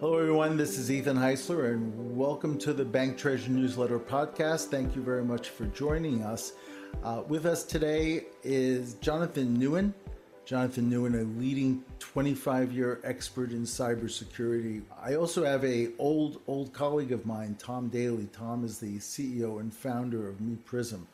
Hello, everyone. This is Ethan Heisler, and welcome to the Bank Treasury Newsletter podcast. Thank you very much for joining us. With us today is Jonathan Nguyen. Jonathan Nguyen, a leading 25-year expert in cybersecurity. I also have a old colleague of mine, Tom Daly. Tom is the CEO and founder of MePrism.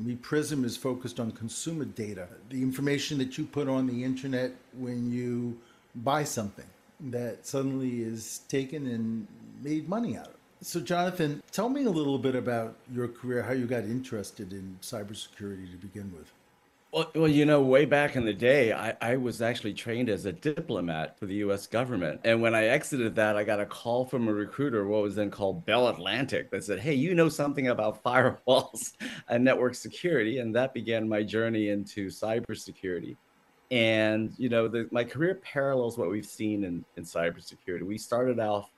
MePrism is focused on consumer data, the information that you put on the internet when you buy something that suddenly is taken and made money out of. So Jonathan, tell me a little bit about your career, how you got interested in cybersecurity to begin with. Well, you know, way back in the day, I was actually trained as a diplomat for the U.S. government. And when I exited that, I got a call from a recruiter, what was then called Bell Atlantic, that said, hey, you know something about firewalls and network security. And that began my journey into cybersecurity. And, you know, my career parallels what we've seen in cybersecurity. We started off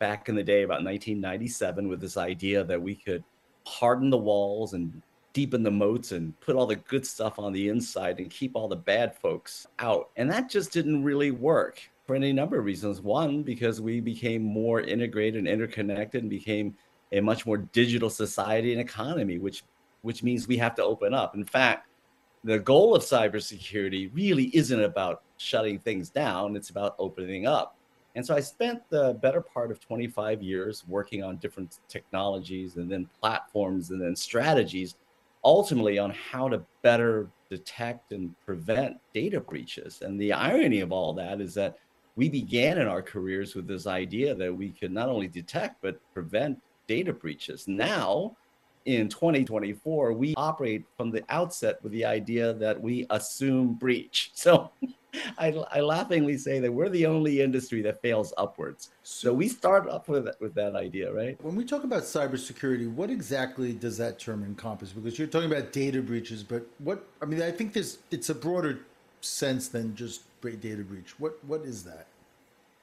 back in the day, about 1997, with this idea that we could harden the walls and deepen the moats and put all the good stuff on the inside and keep all the bad folks out. And that just didn't really work for any number of reasons. One, because we became more integrated and interconnected and became a much more digital society and economy, which means we have to open up. In fact, the goal of cybersecurity really isn't about shutting things down. It's about opening up. And so I spent the better part of 25 years working on different technologies and then platforms and then strategies ultimately on how to better detect and prevent data breaches. And the irony of all that is that we began in our careers with this idea that we could not only detect, but prevent data breaches. Now, in 2024, we operate from the outset with the idea that we assume breach. So I laughingly say that we're the only industry that fails upwards. So we start up with that idea, right? When we talk about cybersecurity, what exactly does that term encompass? Because you're talking about data breaches, but what, I mean, I think it's a broader sense than just data breach. What is that?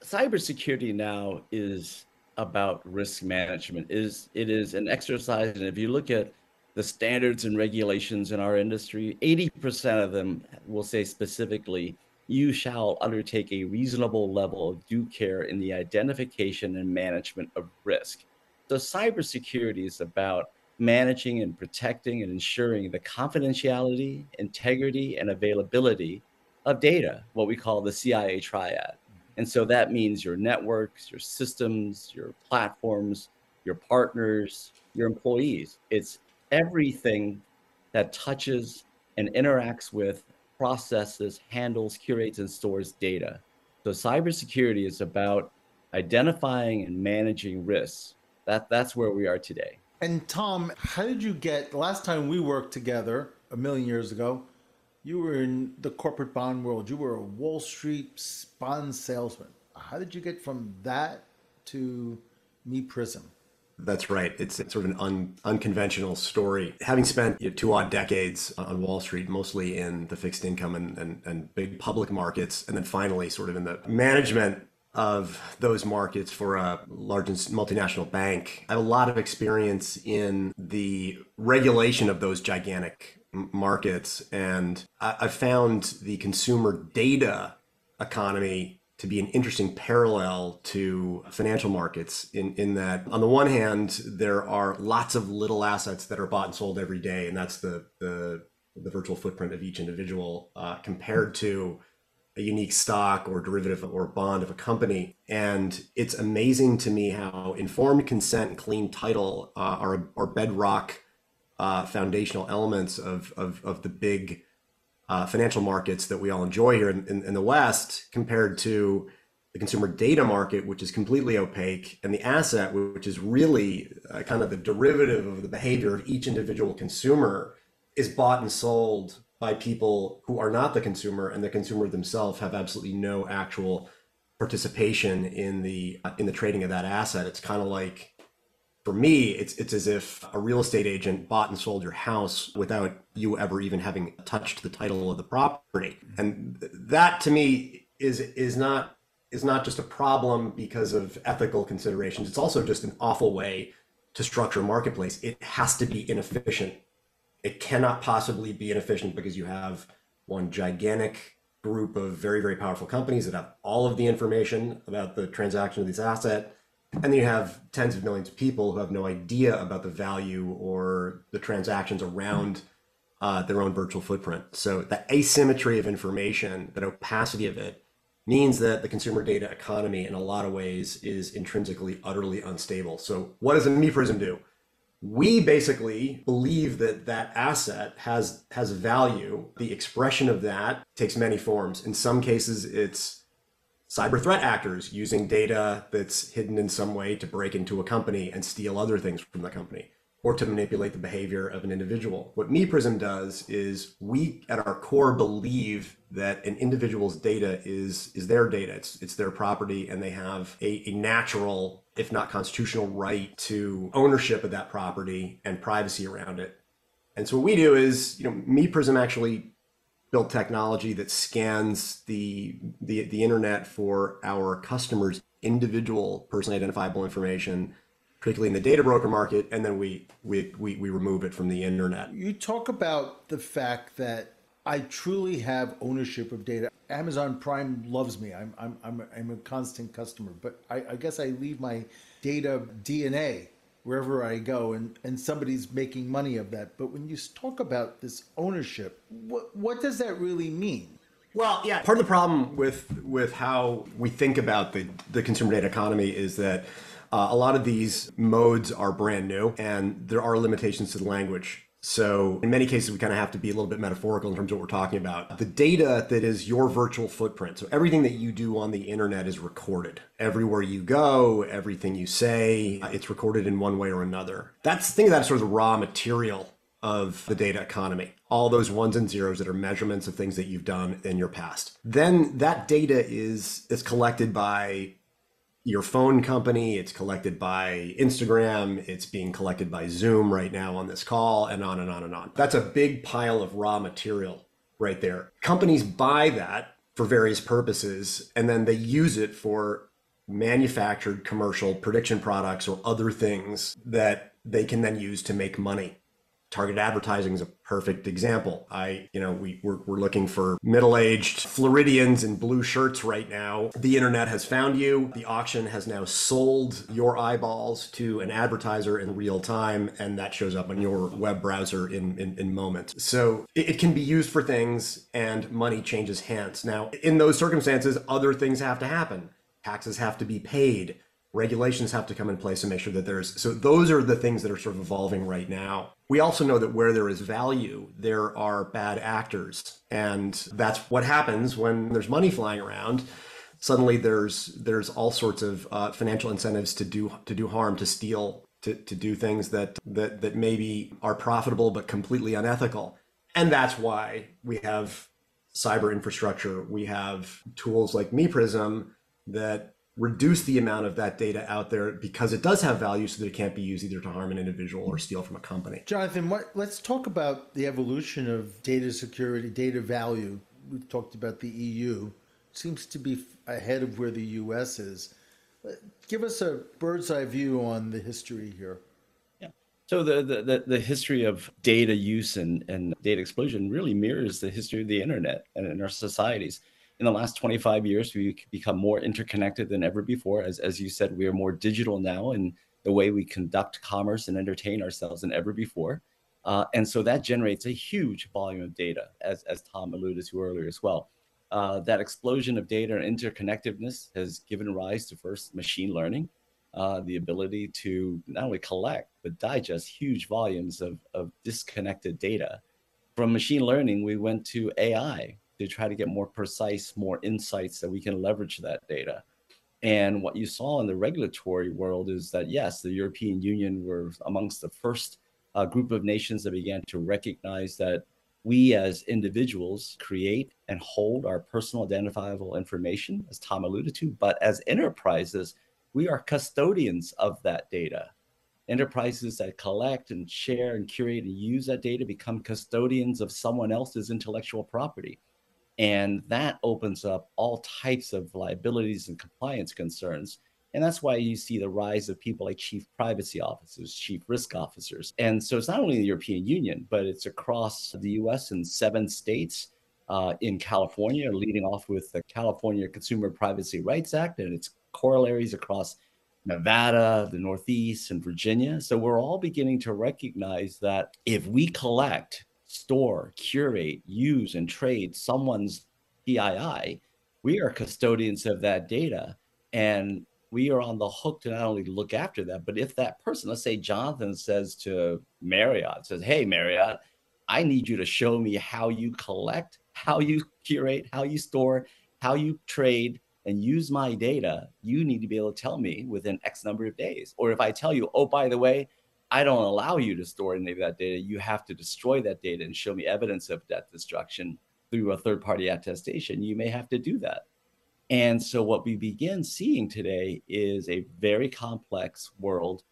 Cybersecurity now is about risk management. It is an exercise, and if you look at the standards and regulations in our industry, 80% of them will say specifically, you shall undertake a reasonable level of due care in the identification and management of risk. So cybersecurity is about managing and protecting and ensuring the confidentiality, integrity, and availability of data, what we call the CIA triad. And so that means your networks, your systems, your platforms, your partners, your employees. It's everything that touches and interacts with, processes, handles, curates, and stores data. So cybersecurity is about identifying and managing risks. That's where we are today. And Tom, how did you get, last time we worked together a million years ago, you were in the corporate bond world. You were a Wall Street bond salesman. How did you get from that to MePrism? That's right. It's sort of an unconventional story. Having spent 2-odd decades on Wall Street, mostly in the fixed income and big public markets, and then finally sort of in the management of those markets for a large multinational bank, I have a lot of experience in the regulation of those gigantic markets. And I found the consumer data economy to be an interesting parallel to financial markets in that on the one hand, there are lots of little assets that are bought and sold every day, and that's the virtual footprint of each individual compared to a unique stock or derivative or bond of a company. And it's amazing to me how informed consent and clean title are bedrock foundational elements of the big financial markets that we all enjoy here in the West, compared to the consumer data market, which is completely opaque, and the asset, which is really kind of the derivative of the behavior of each individual consumer, is bought and sold by people who are not the consumer, and the consumer themselves have absolutely no actual participation in the trading of that asset. It's kind of like, for me, it's as if a real estate agent bought and sold your house without you ever even having touched the title of the property. And that, to me, is not just a problem because of ethical considerations. It's also just an awful way to structure a marketplace. It has to be inefficient. It cannot possibly be inefficient because you have one gigantic group of very, very powerful companies that have all of the information about the transaction of this asset. And then you have tens of millions of people who have no idea about the value or the transactions around their own virtual footprint. So the asymmetry of information, that opacity of it, means that the consumer data economy in a lot of ways is intrinsically utterly unstable. So what does a MePrism do? We basically believe that that asset has value. The expression of that takes many forms. In some cases, it's cyber threat actors using data that's hidden in some way to break into a company and steal other things from the company, or to manipulate the behavior of an individual. What MePrism does is we, at our core, believe that an individual's data is their data, it's their property, and they have a natural, if not constitutional, right to ownership of that property and privacy around it. And so what we do is, MePrism actually built technology that scans the internet for our customers' individual personally identifiable information, particularly in the data broker market, and then we remove it from the internet. You talk about the fact that I truly have ownership of data. Amazon Prime loves me. I'm a constant customer, but I guess I leave my data DNA wherever I go, and somebody's making money of that. But when you talk about this ownership, what does that really mean? Well, yeah, part of the problem with how we think about the consumer data economy is that a lot of these modes are brand new, and there are limitations to the language. So in many cases, we kind of have to be a little bit metaphorical in terms of what we're talking about. The data that is your virtual footprint, so everything that you do on the internet is recorded. Everywhere you go, everything you say, it's recorded in one way or another. Think of that as sort of the raw material of the data economy. All those ones and zeros that are measurements of things that you've done in your past. Then that data is collected by your phone company, it's collected by Instagram, it's being collected by Zoom right now on this call, and on and on and on. That's a big pile of raw material right there. Companies buy that for various purposes, and then they use it for manufactured commercial prediction products or other things that they can then use to make money. Targeted advertising is a perfect example. We're looking for middle-aged Floridians in blue shirts right now. The internet has found you. The auction has now sold your eyeballs to an advertiser in real time, and that shows up on your web browser in moments. So it can be used for things, and money changes hands. Now, in those circumstances, other things have to happen. Taxes have to be paid. Regulations have to come in place to make sure that so those are the things that are sort of evolving right now. We also know that where there is value, there are bad actors. And that's what happens when there's money flying around. Suddenly there's all sorts of financial incentives to do harm, to steal, to do things that maybe are profitable, but completely unethical. And that's why we have cyber infrastructure. We have tools like MePrism that reduce the amount of that data out there because it does have value, so that it can't be used either to harm an individual or steal from a company. Jonathan, let's talk about the evolution of data security, data value. We've talked about the EU. It seems to be ahead of where the US is. Give us a bird's eye view on the history here. Yeah. So the history of data use and data explosion really mirrors the history of the internet and in our societies. In the last 25 years, we've become more interconnected than ever before. As you said, we are more digital now in the way we conduct commerce and entertain ourselves than ever before. And so that generates a huge volume of data, as Tom alluded to earlier as well. That explosion of data and interconnectedness has given rise to first machine learning, the ability to not only collect, but digest huge volumes of disconnected data. From machine learning, we went to AI, to try to get more precise, more insights that we can leverage that data. And what you saw in the regulatory world is that, yes, the European Union were amongst the first group of nations that began to recognize that we as individuals create and hold our personal identifiable information, as Tom alluded to, but as enterprises, we are custodians of that data. Enterprises that collect and share and curate and use that data become custodians of someone else's intellectual property. And that opens up all types of liabilities and compliance concerns. And that's why you see the rise of people like chief privacy officers, chief risk officers. And so it's not only the European Union, but it's across the US in 7 states. in California, leading off with the California Consumer Privacy Rights Act and its corollaries across Nevada, the Northeast, and Virginia. So we're all beginning to recognize that if we collect, store, curate, use, and trade someone's PII, we are custodians of that data. And we are on the hook to not only look after that, but if that person, let's say Jonathan says to Marriott, says, hey, Marriott, I need you to show me how you collect, how you curate, how you store, how you trade, and use my data. You need to be able to tell me within X number of days. Or if I tell you, oh, by the way, I don't allow you to store any of that data, you have to destroy that data and show me evidence of that destruction through a third-party attestation, you may have to do that. And so what we begin seeing today is a very complex world,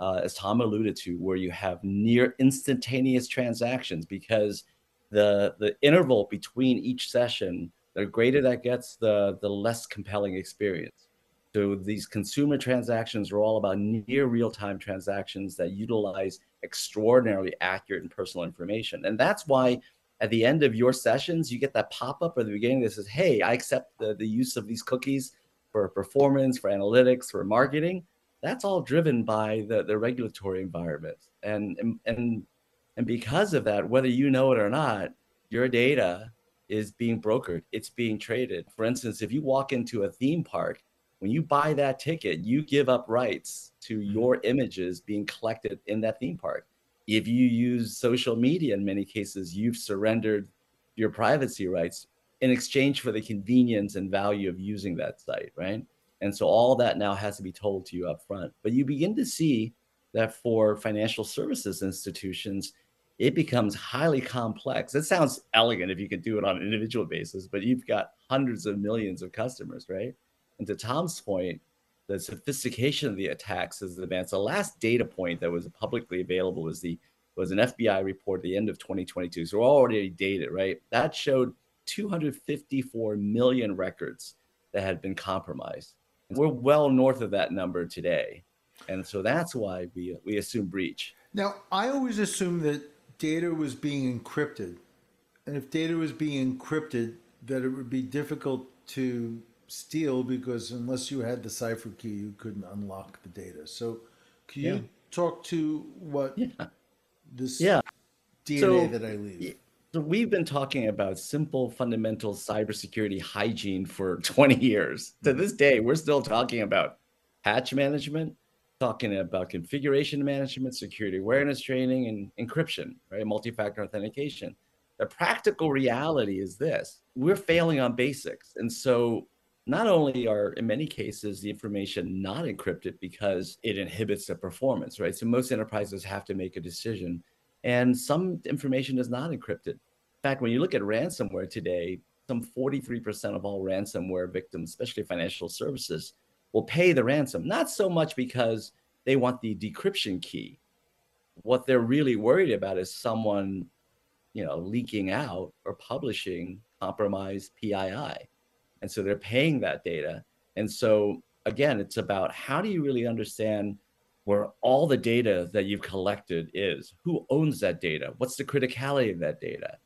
as Tom alluded to, where you have near instantaneous transactions because the interval between each session, the greater that gets, the less compelling experience. So these consumer transactions are all about near real-time transactions that utilize extraordinarily accurate and personal information. And that's why at the end of your sessions, you get that pop-up at the beginning that says, hey, I accept the use of these cookies for performance, for analytics, for marketing. That's all driven by the regulatory environment. And because of that, whether you know it or not, your data is being brokered. It's being traded. For instance, if you walk into a theme park, when you buy that ticket, you give up rights to your images being collected in that theme park. If you use social media, in many cases, you've surrendered your privacy rights in exchange for the convenience and value of using that site, right? And so all that now has to be told to you up front. But you begin to see that for financial services institutions, it becomes highly complex. It sounds elegant if you could do it on an individual basis, but you've got hundreds of millions of customers, right? And to Tom's point, the sophistication of the attacks is advanced. The last data point that was publicly available was an FBI report at the end of 2022. So we're already dated, right? That showed 254 million records that had been compromised. And we're well north of that number today. And so that's why we assume breach. Now, I always assumed that data was being encrypted. And if data was being encrypted, that it would be difficult to steal, because unless you had the cipher key, you couldn't unlock the data. So can you talk to what this DNA that I leave? So we've been talking about simple, fundamental cybersecurity hygiene for 20 years. To this day, we're still talking about patch management, talking about configuration management, security awareness training, and encryption, right? Multi-factor authentication. The practical reality is this: we're failing on basics. And so not only are, in many cases, the information not encrypted because it inhibits the performance, right? So most enterprises have to make a decision, and some information is not encrypted. In fact, when you look at ransomware today, some 43% of all ransomware victims, especially financial services, will pay the ransom, not so much because they want the decryption key. What they're really worried about is someone, leaking out or publishing compromised PII. And so they're paying that data. And so, again, it's about how do you really understand where all the data that you've collected is? Who owns that data? What's the criticality of that data?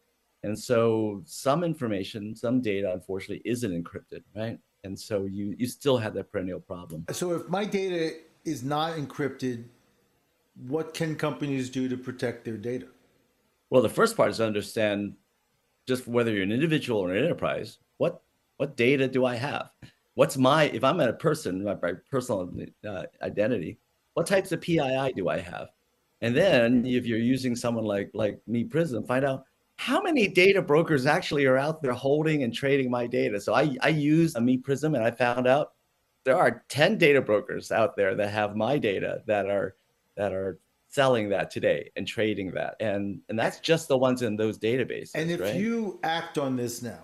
And so some information, some data, unfortunately, isn't encrypted, right? And so you still have that perennial problem. So if my data is not encrypted, what can companies do to protect their data? Well, the first part is to understand, just whether you're an individual or an enterprise, what data do I have? If I'm a person, my personal identity, what types of PII do I have? And then if you're using someone like MePrism, find out how many data brokers actually are out there holding and trading my data. So I used a MePrism and I found out there are 10 data brokers out there that have my data that are selling that today and trading that. And that's just the ones in those databases. And if you act on this now,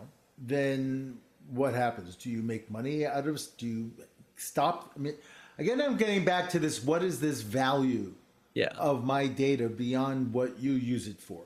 then what happens? Do you make money out of it? Do you stop? I mean, again, I'm getting back to this. What is this value of my data beyond what you use it for?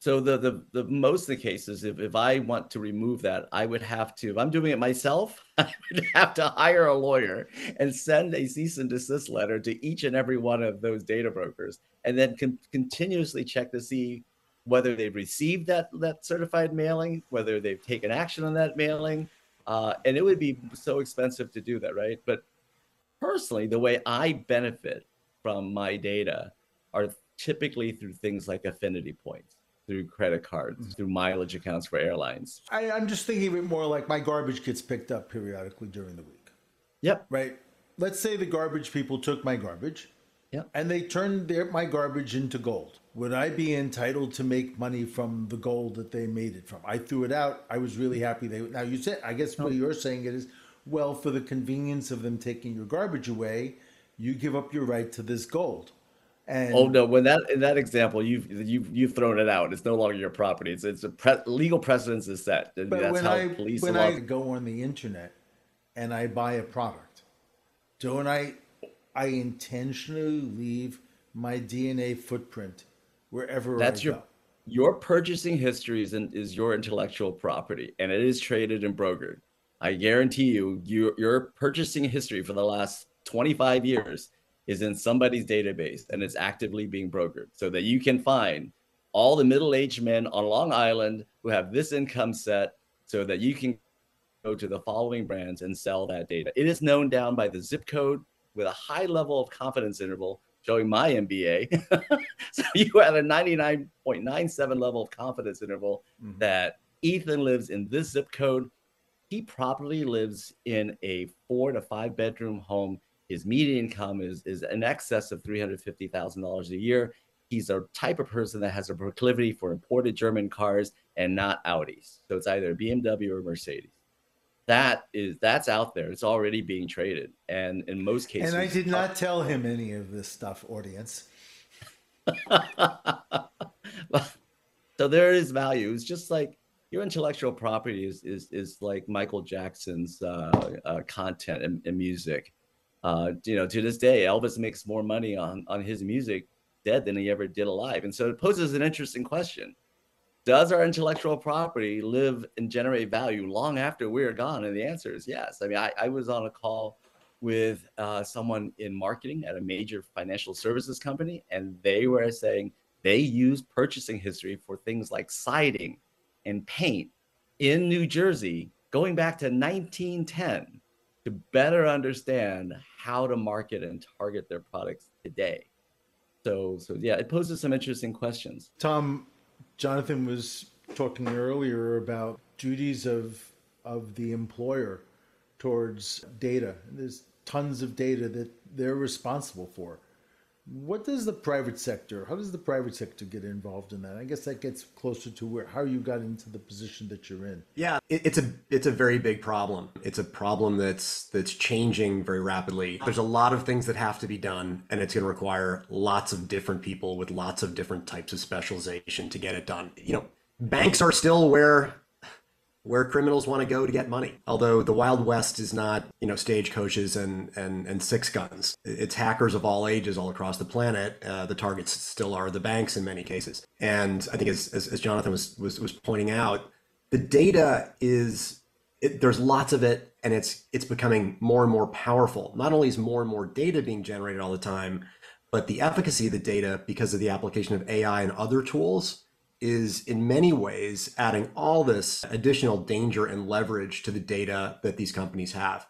So the most of the cases, if I want to remove that, I would have to, if I'm doing it myself, I would have to hire a lawyer and send a cease and desist letter to each and every one of those data brokers, and then continuously check to see whether they've received that certified mailing, whether they've taken action on that mailing. And it would be so expensive to do that, right? But personally, the way I benefit from my data are typically through things like affinity points, through credit cards, through mileage accounts for airlines. I'm just thinking of it more like my garbage gets picked up periodically during the week. Yep. Right? Let's say the garbage people took my garbage, yep, and they turned my garbage into gold. Would I be entitled to make money from the gold that they made it from? I threw it out. I was really happy. Now you said, I guess what you're saying is, well, for the convenience of them taking your garbage away, you give up your right to this gold. And oh no! When in that example, you've thrown it out. It's no longer your property. It's a legal precedence is set. And but that's when I go on the internet and I buy a product, don't I intentionally leave my DNA footprint wherever I go. Your purchasing history is your intellectual property, and it is traded and brokered. I guarantee you, your purchasing history for the last 25 years is in somebody's database, and it's actively being brokered so that you can find all the middle-aged men on Long Island who have this income set so that you can go to the following brands and sell that data. It is known down by the zip code with a high level of confidence interval, showing my MBA. So you had a 99.97 level of confidence interval that Ethan lives in this zip code. He probably lives in a 4 to 5 bedroom home. His median income is in excess of $350,000 a year. He's a type of person that has a proclivity for imported German cars and not Audis. So it's either a BMW or Mercedes. That's out there. It's already being traded. And in most cases. And I did not tell him any of this stuff, audience. So there is value. It's just like your intellectual property is like Michael Jackson's content and music. To this day, Elvis makes more money on his music dead than he ever did alive. And so it poses an interesting question. Does our intellectual property live and generate value long after we're gone? And the answer is yes. I mean, I was on a call with someone in marketing at a major financial services company, and they were saying they use purchasing history for things like siding and paint in New Jersey going back to 1910. To better understand how to market and target their products today. So yeah, it poses some interesting questions. Tom, Jonathan was talking earlier about duties of the employer towards data. There's tons of data that they're responsible for. How does the private sector get involved in that? I guess that gets closer to how you got into the position that you're in. Yeah, it's a very big problem. It's a problem that's changing very rapidly. There's a lot of things that have to be done, and it's going to require lots of different people with lots of different types of specialization to get it done. You know, banks are still where criminals want to go to get money. Although the Wild West is not, stagecoaches and six guns. It's hackers of all ages all across the planet. The targets still are the banks in many cases. And I think as Jonathan was pointing out, the data there's lots of it, and it's becoming more and more powerful. Not only is more and more data being generated all the time, but the efficacy of the data, because of the application of AI and other tools, is in many ways adding all this additional danger and leverage to the data that these companies have.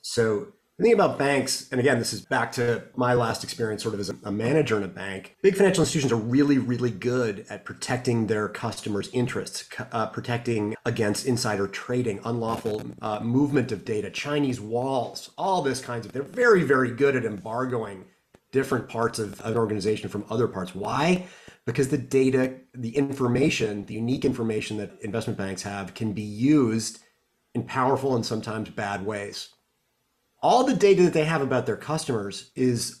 So the thing about banks, and again, this is back to my last experience sort of as a manager in a bank, big financial institutions are really, really good at protecting their customers' interests, protecting against insider trading, unlawful movement of data, Chinese walls, all this kinds of, they're very, very good at embargoing different parts of an organization from other parts. Why? Because the data, the information, the unique information that investment banks have can be used in powerful and sometimes bad ways. All the data that they have about their customers it's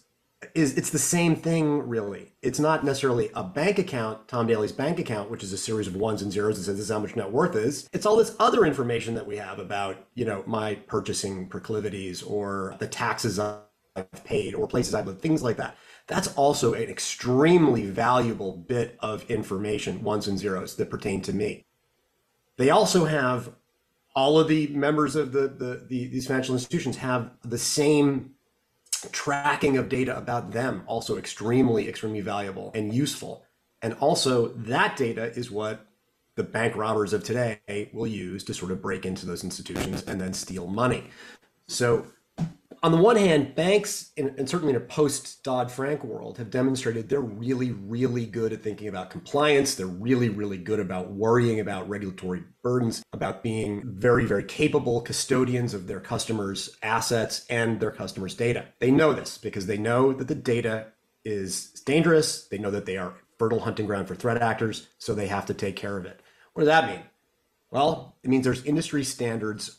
the same thing, really. It's not necessarily a bank account, Tom Daly's bank account, which is a series of ones and zeros that says this is how much net worth is. It's all this other information that we have about, my purchasing proclivities or the taxes I've paid or places I've lived, things like that. That's also an extremely valuable bit of information, ones and zeros, that pertain to me. They also have all of the members of these financial institutions have the same tracking of data about them, also extremely, extremely valuable and useful. And also that data is what the bank robbers of today will use to sort of break into those institutions and then steal money. So on the one hand, banks, and certainly in a post-Dodd-Frank world, have demonstrated they're really, really good at thinking about compliance. They're really, really good about worrying about regulatory burdens, about being very, very capable custodians of their customers' assets and their customers' data. They know this because they know that the data is dangerous. They know that they are fertile hunting ground for threat actors, so they have to take care of it. What does that mean? Well, it means there's industry standards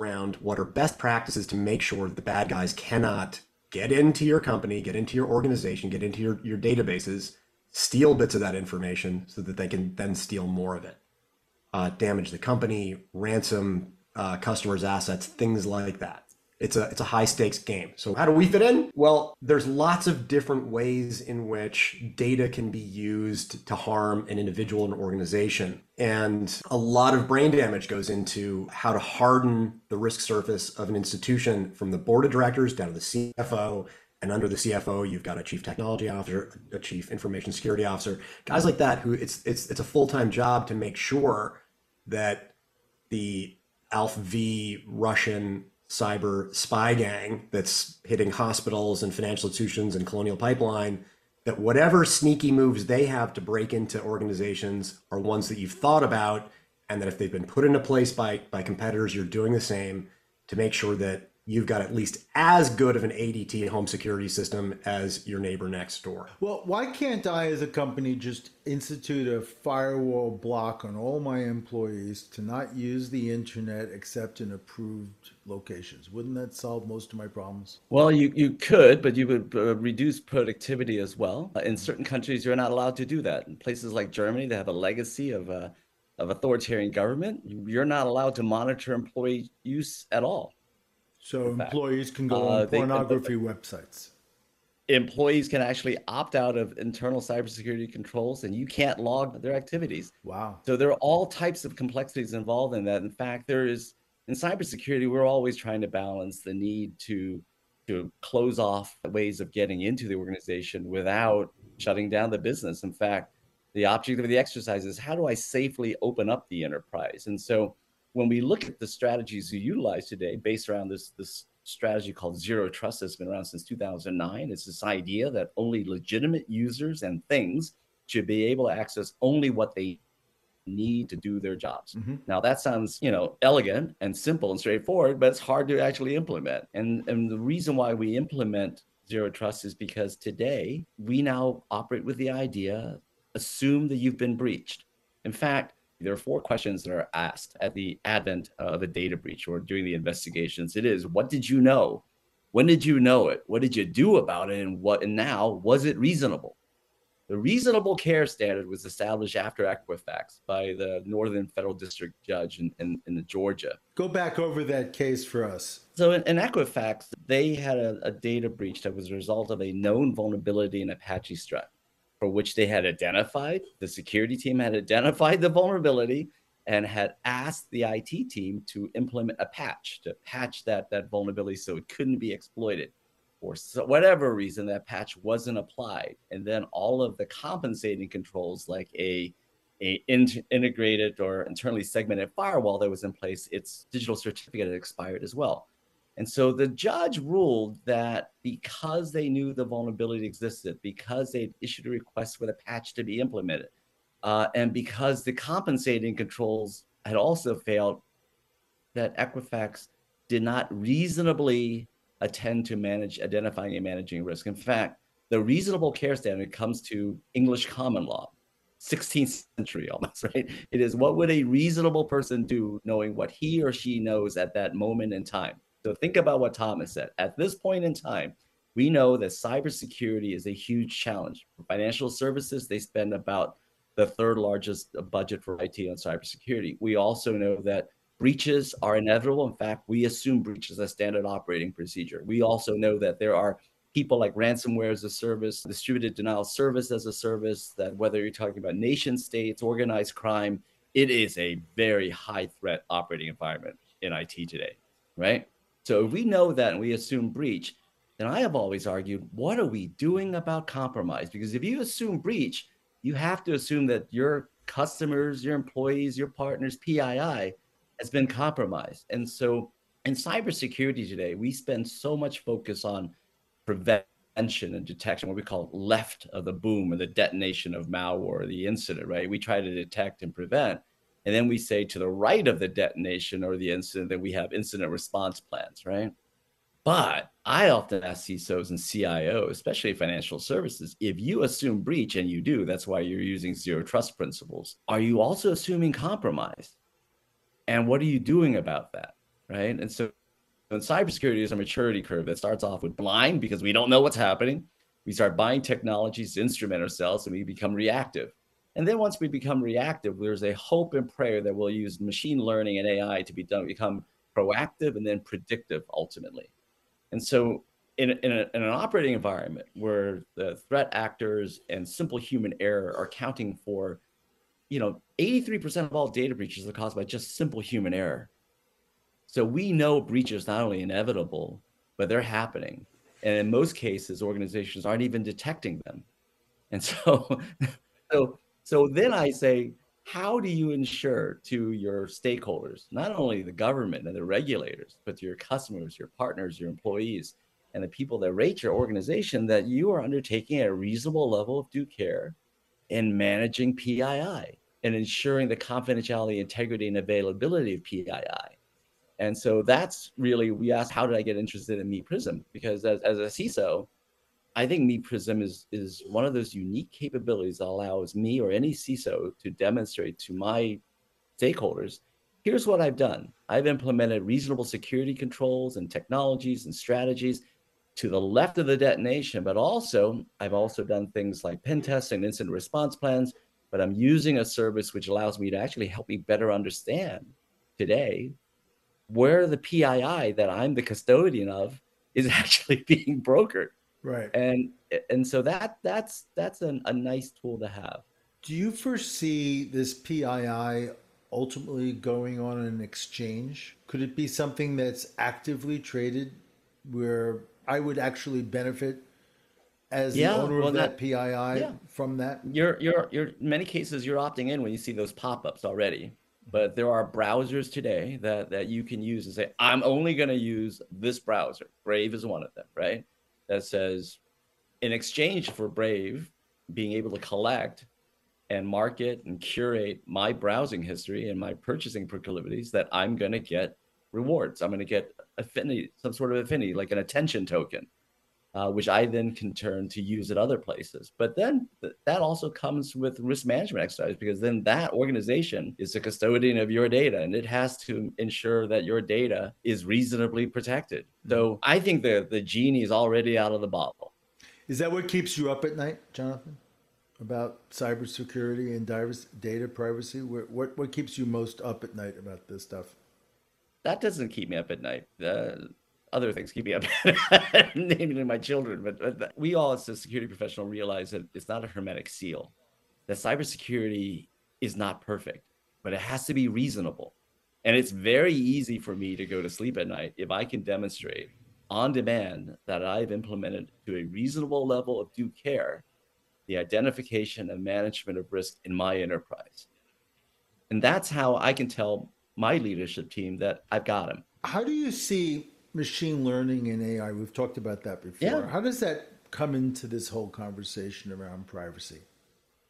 around what are best practices to make sure that the bad guys cannot get into your company, get into your organization, get into your databases, steal bits of that information so that they can then steal more of it, damage the company, ransom customers' assets, things like that. It's a high stakes game. So how do we fit in? Well, there's lots of different ways in which data can be used to harm an individual and organization. And a lot of brain damage goes into how to harden the risk surface of an institution from the board of directors down to the CFO. And under the CFO, you've got a chief technology officer, a chief information security officer, guys like that who it's a full-time job to make sure that the Alf V Russian cyber spy gang that's hitting hospitals and financial institutions and Colonial Pipeline, that whatever sneaky moves they have to break into organizations are ones that you've thought about, and that if they've been put into place by competitors, you're doing the same to make sure that you've got at least as good of an ADT home security system as your neighbor next door. Well, why can't I as a company just institute a firewall block on all my employees to not use the internet except in approved locations? Wouldn't that solve most of my problems? Well, you could, but you would reduce productivity as well. In certain countries, you're not allowed to do that. In places like Germany, they have a legacy of authoritarian government. You're not allowed to monitor employee use at all. So employees can go on pornography websites. Employees can actually opt out of internal cybersecurity controls, and you can't log their activities. Wow. So there are all types of complexities involved in that. In fact, there is, in cybersecurity, we're always trying to balance the need to close off ways of getting into the organization without shutting down the business. In fact, the object of the exercise is, how do I safely open up the enterprise? And so when we look at the strategies we utilize today, based around this strategy called zero trust that's been around since 2009, it's this idea that only legitimate users and things should be able to access only what they need to do their jobs. Mm-hmm. Now that sounds, elegant and simple and straightforward, but it's hard to actually implement. And the reason why we implement zero trust is because today we now operate with the idea, assume that you've been breached. In fact, there are four questions that are asked at the advent of a data breach or during the investigations. It is, what did you know? When did you know it? What did you do about it? And now, was it reasonable? The reasonable care standard was established after Equifax by the Northern Federal District Judge in Georgia. Go back over that case for us. So in Equifax, they had a data breach that was a result of a known vulnerability in Apache Struts, for which they had identified, the security team had identified the vulnerability and had asked the IT team to implement a patch, to patch that vulnerability so it couldn't be exploited. For whatever reason, that patch wasn't applied. And then all of the compensating controls, like an integrated or internally segmented firewall that was in place, its digital certificate had expired as well. And so the judge ruled that because they knew the vulnerability existed, because they issued a request with a patch to be implemented, and because the compensating controls had also failed, that Equifax did not reasonably attend to identifying and managing risk. In fact, the reasonable care standard comes to English common law, 16th century almost, right? It is, what would a reasonable person do knowing what he or she knows at that moment in time? So think about what Tom has said. At this point in time, we know that cybersecurity is a huge challenge. For financial services, they spend about the third largest budget for IT on cybersecurity. We also know that breaches are inevitable. In fact, we assume breach is a standard operating procedure. We also know that there are people like ransomware as a service, distributed denial of service as a service, that whether you're talking about nation states, organized crime, it is a very high threat operating environment in IT today, right? So if we know that and we assume breach, then I have always argued, what are we doing about compromise? Because if you assume breach, you have to assume that your customers, your employees, your partners, PII has been compromised. And so in cybersecurity today, we spend so much focus on prevention and detection, what we call left of the boom or the detonation of malware or the incident, right? We try to detect and prevent. And then we say to the right of the detonation or the incident that we have incident response plans, right? But I often ask CISOs and CIO, especially financial services, if you assume breach, and you do, that's why you're using zero trust principles, are you also assuming compromise? And what are you doing about that, right? And so in cybersecurity, there's a maturity curve that starts off with blind because we don't know what's happening. We start buying technologies to instrument ourselves and we become reactive. And then once we become reactive, there's a hope and prayer that we'll use machine learning and AI to become proactive and then predictive ultimately. And so in an operating environment where the threat actors and simple human error are accounting for, 83% of all data breaches are caused by just simple human error. So we know breach is not only inevitable, but they're happening. And in most cases, organizations aren't even detecting them. And so then I say, how do you ensure to your stakeholders, not only the government and the regulators, but to your customers, your partners, your employees, and the people that rate your organization, that you are undertaking a reasonable level of due care in managing PII and ensuring the confidentiality, integrity, and availability of PII? And so that's really, we asked, how did I get interested in MePrism? Because as a CISO, I think MePrism is one of those unique capabilities that allows me or any CISO to demonstrate to my stakeholders, here's what I've done. I've implemented reasonable security controls and technologies and strategies to the left of the detonation, but also I've also done things like pen testing and incident response plans, but I'm using a service which allows me to actually help me better understand today where the PII that I'm the custodian of is actually being brokered. Right. And so that's a nice tool to have. Do you foresee this PII ultimately going on an exchange? Could it be something that's actively traded where I would actually benefit as the owner of that PII from that? You're in many cases, you're opting in when you see those pop-ups already. But there are browsers today that you can use and say, I'm only going to use this browser. Brave is one of them, right? That says, in exchange for Brave being able to collect and market and curate my browsing history and my purchasing proclivities, that I'm going to get rewards. I'm going to get affinity, some sort of affinity, like an attention token, which I then can turn to use at other places. But then that also comes with risk management exercise, because then that organization is the custodian of your data and it has to ensure that your data is reasonably protected. So I think the genie is already out of the bottle. Is that what keeps you up at night, Jonathan, about cybersecurity and data privacy? What keeps you most up at night about this stuff? That doesn't keep me up at night. Other things keep me up, namely my children. But we all as a security professional realize that it's not a hermetic seal, that cybersecurity is not perfect, but it has to be reasonable. And it's very easy for me to go to sleep at night if I can demonstrate on demand that I've implemented to a reasonable level of due care the identification and management of risk in my enterprise. And that's how I can tell my leadership team that I've got them. How do you see machine learning and AI? We've talked about that before. Yeah. How does that come into this whole conversation around privacy?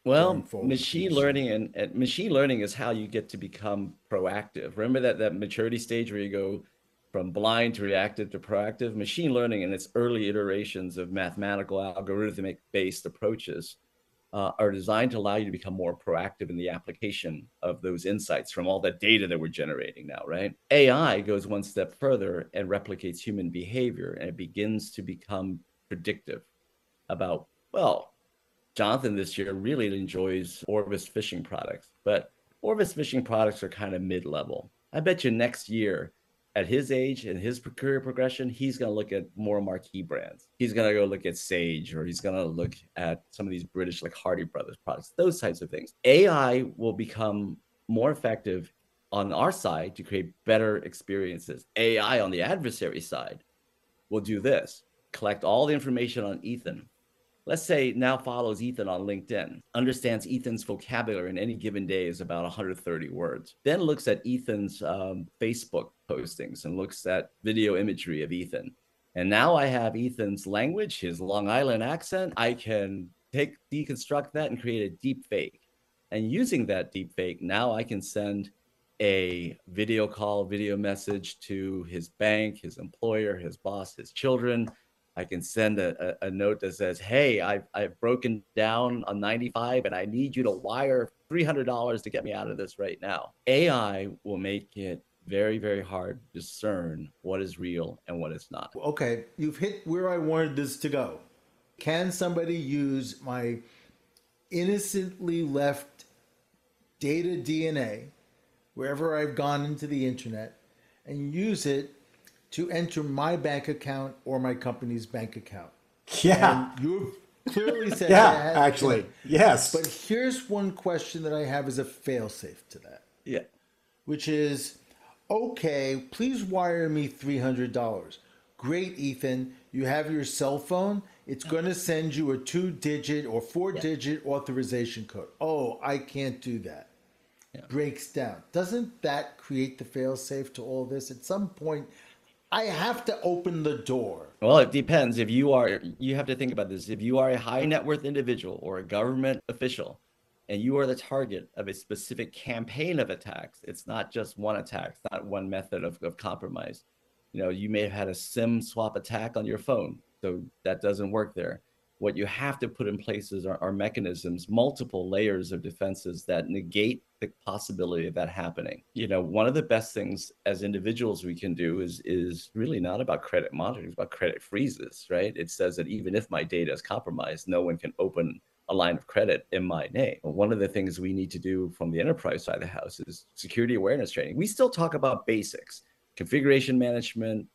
Well, machine learning is how you get to become proactive. Remember that maturity stage where you go from blind to reactive to proactive? Machine learning and its early iterations of mathematical algorithmic based approaches are designed to allow you to become more proactive in the application of those insights from all that data that we're generating now, right? AI goes one step further and replicates human behavior, and it begins to become predictive about, well, Jonathan this year really enjoys Orvis phishing products, but Orvis phishing products are kind of mid-level. I bet you next year, at his age and his career progression, he's going to look at more marquee brands. He's going to go look at Sage, or he's going to look at some of these British like Hardy Brothers products, those types of things. AI will become more effective on our side to create better experiences. AI on the adversary side will do this: collect all the information on Ethan, let's say, now follows Ethan on LinkedIn, understands Ethan's vocabulary in any given day is about 130 words, then looks at Ethan's Facebook postings and looks at video imagery of Ethan. And now I have Ethan's language, his Long Island accent. I can deconstruct that and create a deep fake. And using that deep fake, now I can send a video call, video message to his bank, his employer, his boss, his children. I can send a note that says, hey, I've broken down on 95 and I need you to wire $300 to get me out of this right now. AI will make it very, very hard to discern what is real and what is not. Okay, you've hit where I wanted this to go. Can somebody use my innocently left data DNA wherever I've gone into the internet and use it to enter my bank account or my company's bank account? Yeah. And you've clearly said that. Actually, yes. But here's one question that I have as a fail-safe to that. Yeah. Which is, okay, please wire me $300. Great, Ethan. You have your cell phone. It's going to send you a 2-digit or 4-digit authorization code. Oh, I can't do that. Yeah. Breaks down. Doesn't that create the fail-safe to all this? At some point, I have to open the door. Well, it depends. If you have to think about this. If you are a high net worth individual or a government official, and you are the target of a specific campaign of attacks, it's not just one attack, it's not one method of compromise. You know, you may have had a SIM swap attack on your phone, so that doesn't work there. What you have to put in place are mechanisms, multiple layers of defenses that negate the possibility of that happening. You know, one of the best things as individuals we can do is really not about credit monitoring, it's about credit freezes, right? It says that even if my data is compromised, no one can open a line of credit in my name. One of the things we need to do from the enterprise side of the house is security awareness training. We still talk about basics, configuration management,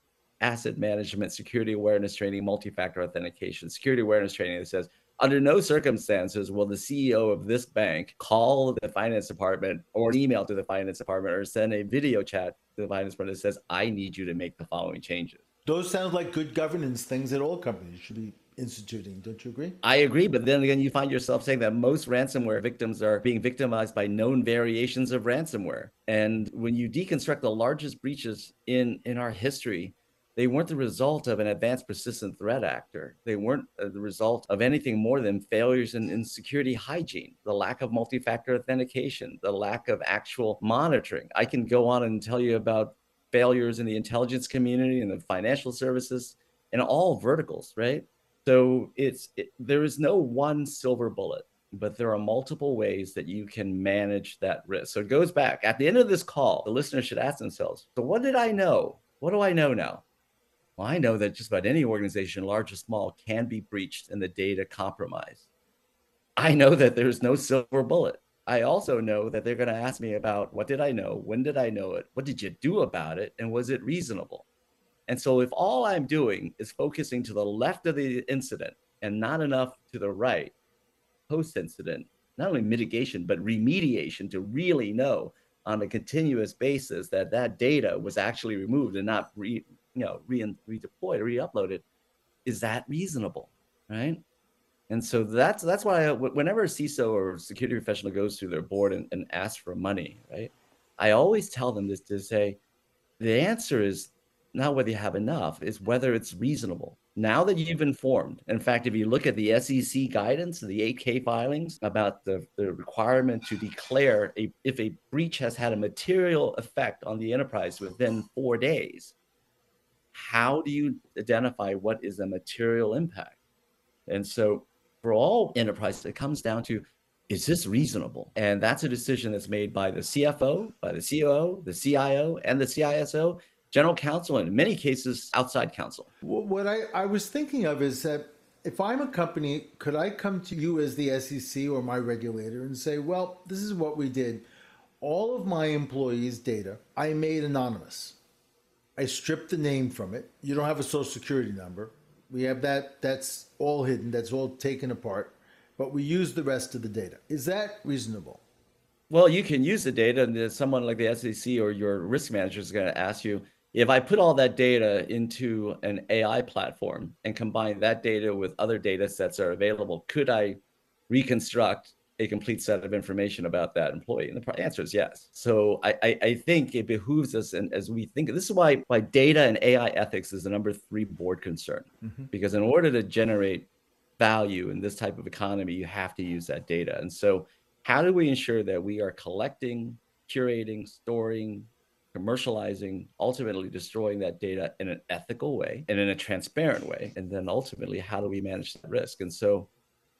asset management, security awareness training, multi-factor authentication, security awareness training that says, under no circumstances will the CEO of this bank call the finance department or an email to the finance department or send a video chat to the finance department that says, I need you to make the following changes. Those sound like good governance things that all companies should be instituting. Don't you agree? I agree. But then again, you find yourself saying that most ransomware victims are being victimized by known variations of ransomware. And when you deconstruct the largest breaches in our history, they weren't the result of an advanced persistent threat actor. They weren't the result of anything more than failures in security hygiene, the lack of multi-factor authentication, the lack of actual monitoring. I can go on and tell you about failures in the intelligence community and the financial services and all verticals, right? So there is no one silver bullet, but there are multiple ways that you can manage that risk. So it goes back. At the end of this call, the listener should ask themselves, so what did I know? What do I know now? Well, I know that just about any organization, large or small, can be breached and the data compromised. I know that there's no silver bullet. I also know that they're going to ask me about what did I know, when did I know it, what did you do about it, and was it reasonable? And so if all I'm doing is focusing to the left of the incident and not enough to the right, post-incident, not only mitigation, but remediation to really know on a continuous basis that that data was actually removed and not redeployed, re-uploaded, is that reasonable, right? And so that's why whenever a CISO or security professional goes through their board and asks for money, right? I always tell them this to say, the answer is not whether you have enough, it's whether it's reasonable. Now that you've informed, in fact, if you look at the SEC guidance, the 8K filings about the requirement to declare if a breach has had a material effect on the enterprise within 4 days, how do you identify what is a material impact? And so for all enterprises, it comes down to, is this reasonable? And that's a decision that's made by the CFO, by the COO, the CIO, and the CISO, general counsel, and in many cases, outside counsel. What I was thinking of is that if I'm a company, could I come to you as the SEC or my regulator and say, well, this is what we did. All of my employees' data, I made anonymous. I stripped the name from it. You don't have a social security number. We have that. That's all hidden. That's all taken apart. But we use the rest of the data. Is that reasonable? Well, you can use the data, and someone like the SEC or your risk manager is going to ask you, If I put all that data into an AI platform and combine that data with other data sets that are available, could I reconstruct a complete set of information about that employee? And the answer is yes. So I think it behooves us, and as we think, this is why data and AI ethics is the #3 board concern, because in order to generate value in this type of economy, you have to use that data. And so how do we ensure that we are collecting, curating, storing, commercializing, ultimately destroying that data in an ethical way and in a transparent way? And then ultimately, how do we manage that risk? And so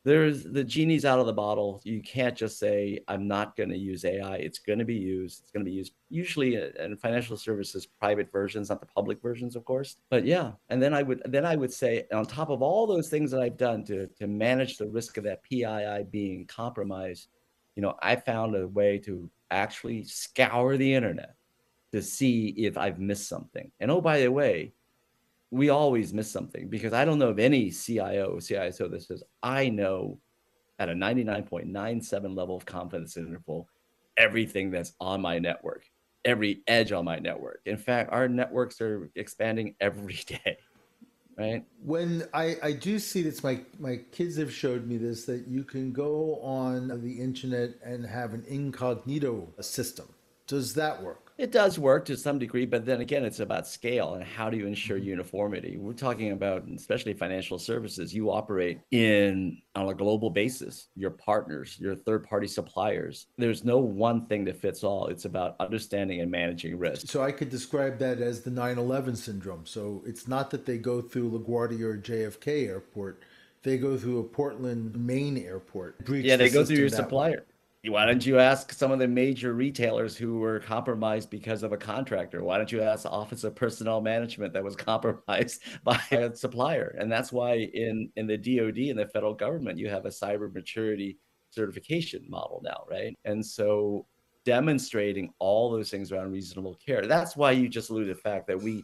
there's the genie's out of the bottle. You can't just say, I'm not going to use AI. It's going to be used. It's going to be used usually in financial services, private versions, not the public versions, of course. But yeah, and then I would say, on top of all those things that I've done to manage the risk of that PII being compromised, you know, I found a way to actually scour the internet to see if I've missed something. And oh, by the way, we always miss something, because I don't know of any CIO or CISO that says, I know at a 99.97 level of confidence interval everything that's on my network, every edge on my network. In fact, our networks are expanding every day, right? When I do see this, my kids have showed me this, that you can go on the internet and have an incognito system. Does that work? It does work to some degree, but then again, it's about scale and how do you ensure uniformity? We're talking about, especially financial services, you operate on a global basis, your partners, your third-party suppliers. There's no one thing that fits all. It's about understanding and managing risk. So I could describe that as the 9/11 syndrome. So it's not that they go through LaGuardia or JFK airport. They go through a Portland, Maine airport. Yeah, they go through your supplier. Way. Why don't you ask some of the major retailers who were compromised because of a contractor? Why don't you ask the Office of Personnel Management that was compromised by a supplier? And that's why in the DOD and the federal government, you have a cyber maturity certification model now, right? And so demonstrating all those things around reasonable care. That's why you just alluded to the fact that we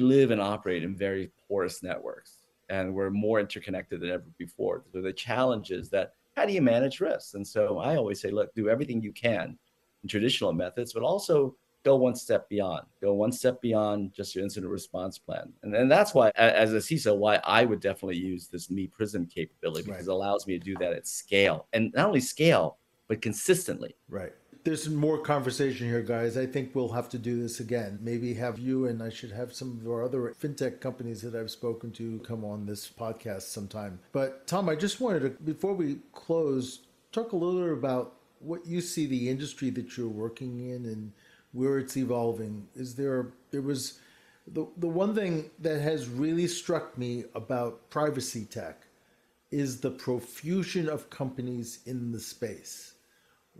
live and operate in very porous networks, and we're more interconnected than ever before. So the challenge is that how do you manage risks? And so I always say, look, do everything you can in traditional methods, but also go one step beyond. Go one step beyond just your incident response plan. And then that's why, as a CISO, why I would definitely use this MePrism capability, because it allows me to do that at scale. And not only scale, but consistently. Right. There's more conversation here, guys. I think we'll have to do this again. Maybe have you, and I should have some of our other fintech companies that I've spoken to come on this podcast sometime. But Tom, I just wanted to, before we close, talk a little bit about what you see the industry that you're working in and where it's evolving. There was the one thing that has really struck me about privacy tech is the profusion of companies in the space.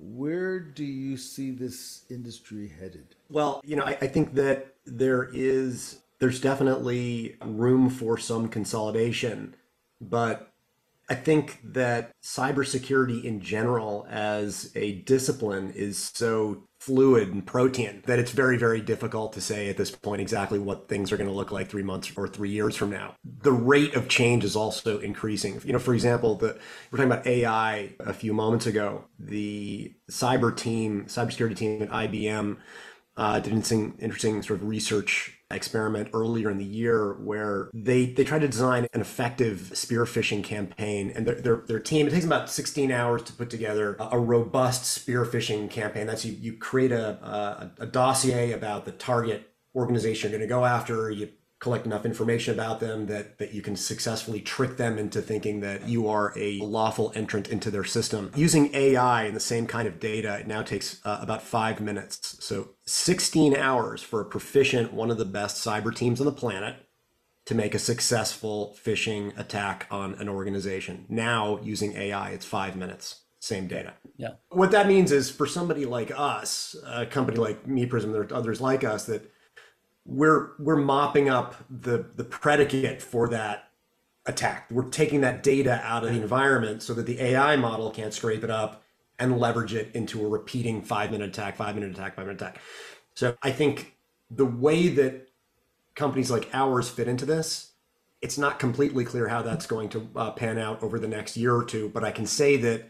Where do you see this industry headed? Well, you know, I think that there's definitely room for some consolidation, but I think that cybersecurity in general as a discipline is so fluid and protean that it's very, very difficult to say at this point exactly what things are going to look like 3 months or 3 years from now. The rate of change is also increasing. You know, for example, we're talking about AI a few moments ago. The cybersecurity team at IBM did an interesting sort of research experiment earlier in the year where they tried to design an effective spear phishing campaign, and their team, it takes about 16 hours to put together a robust spear phishing campaign. That's you create a dossier about the target organization you're going to go after. You collect enough information about them that you can successfully trick them into thinking that you are a lawful entrant into their system. Using AI and the same kind of data, it now takes about 5 minutes. So 16 hours for a proficient, one of the best cyber teams on the planet to make a successful phishing attack on an organization. Now, using AI, it's 5 minutes. Same data. Yeah. What that means is for somebody like us, a company like MePrism, there are others like us that we're mopping up the predicate for that attack. We're taking that data out of the environment so that the AI model can't scrape it up and leverage it into a repeating 5 minute attack, 5 minute attack, 5 minute attack. So I think the way that companies like ours fit into this, it's not completely clear how that's going to pan out over the next year or two, but I can say that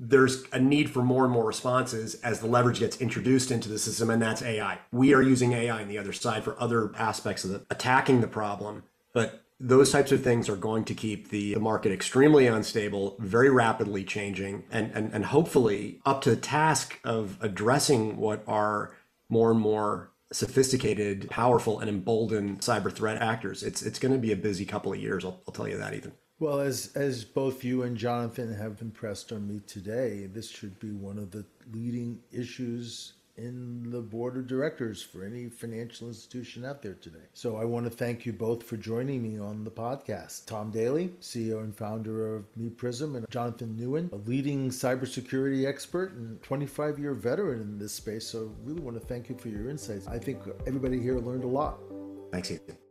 there's a need for more and more responses as the leverage gets introduced into the system, and that's AI. We are using AI on the other side for other aspects of attacking the problem, but those types of things are going to keep the market extremely unstable, very rapidly changing, and hopefully up to the task of addressing what are more and more sophisticated, powerful, and emboldened cyber threat actors. It's going to be a busy couple of years, I'll tell you that, Ethan. Well, as both you and Jonathan have impressed on me today, this should be one of the leading issues in the board of directors for any financial institution out there today. So I want to thank you both for joining me on the podcast. Tom Daly, CEO and founder of MePrism, and Jonathan Nguyen, a leading cybersecurity expert and 25-year veteran in this space. So I really want to thank you for your insights. I think everybody here learned a lot. Thanks, Ethan.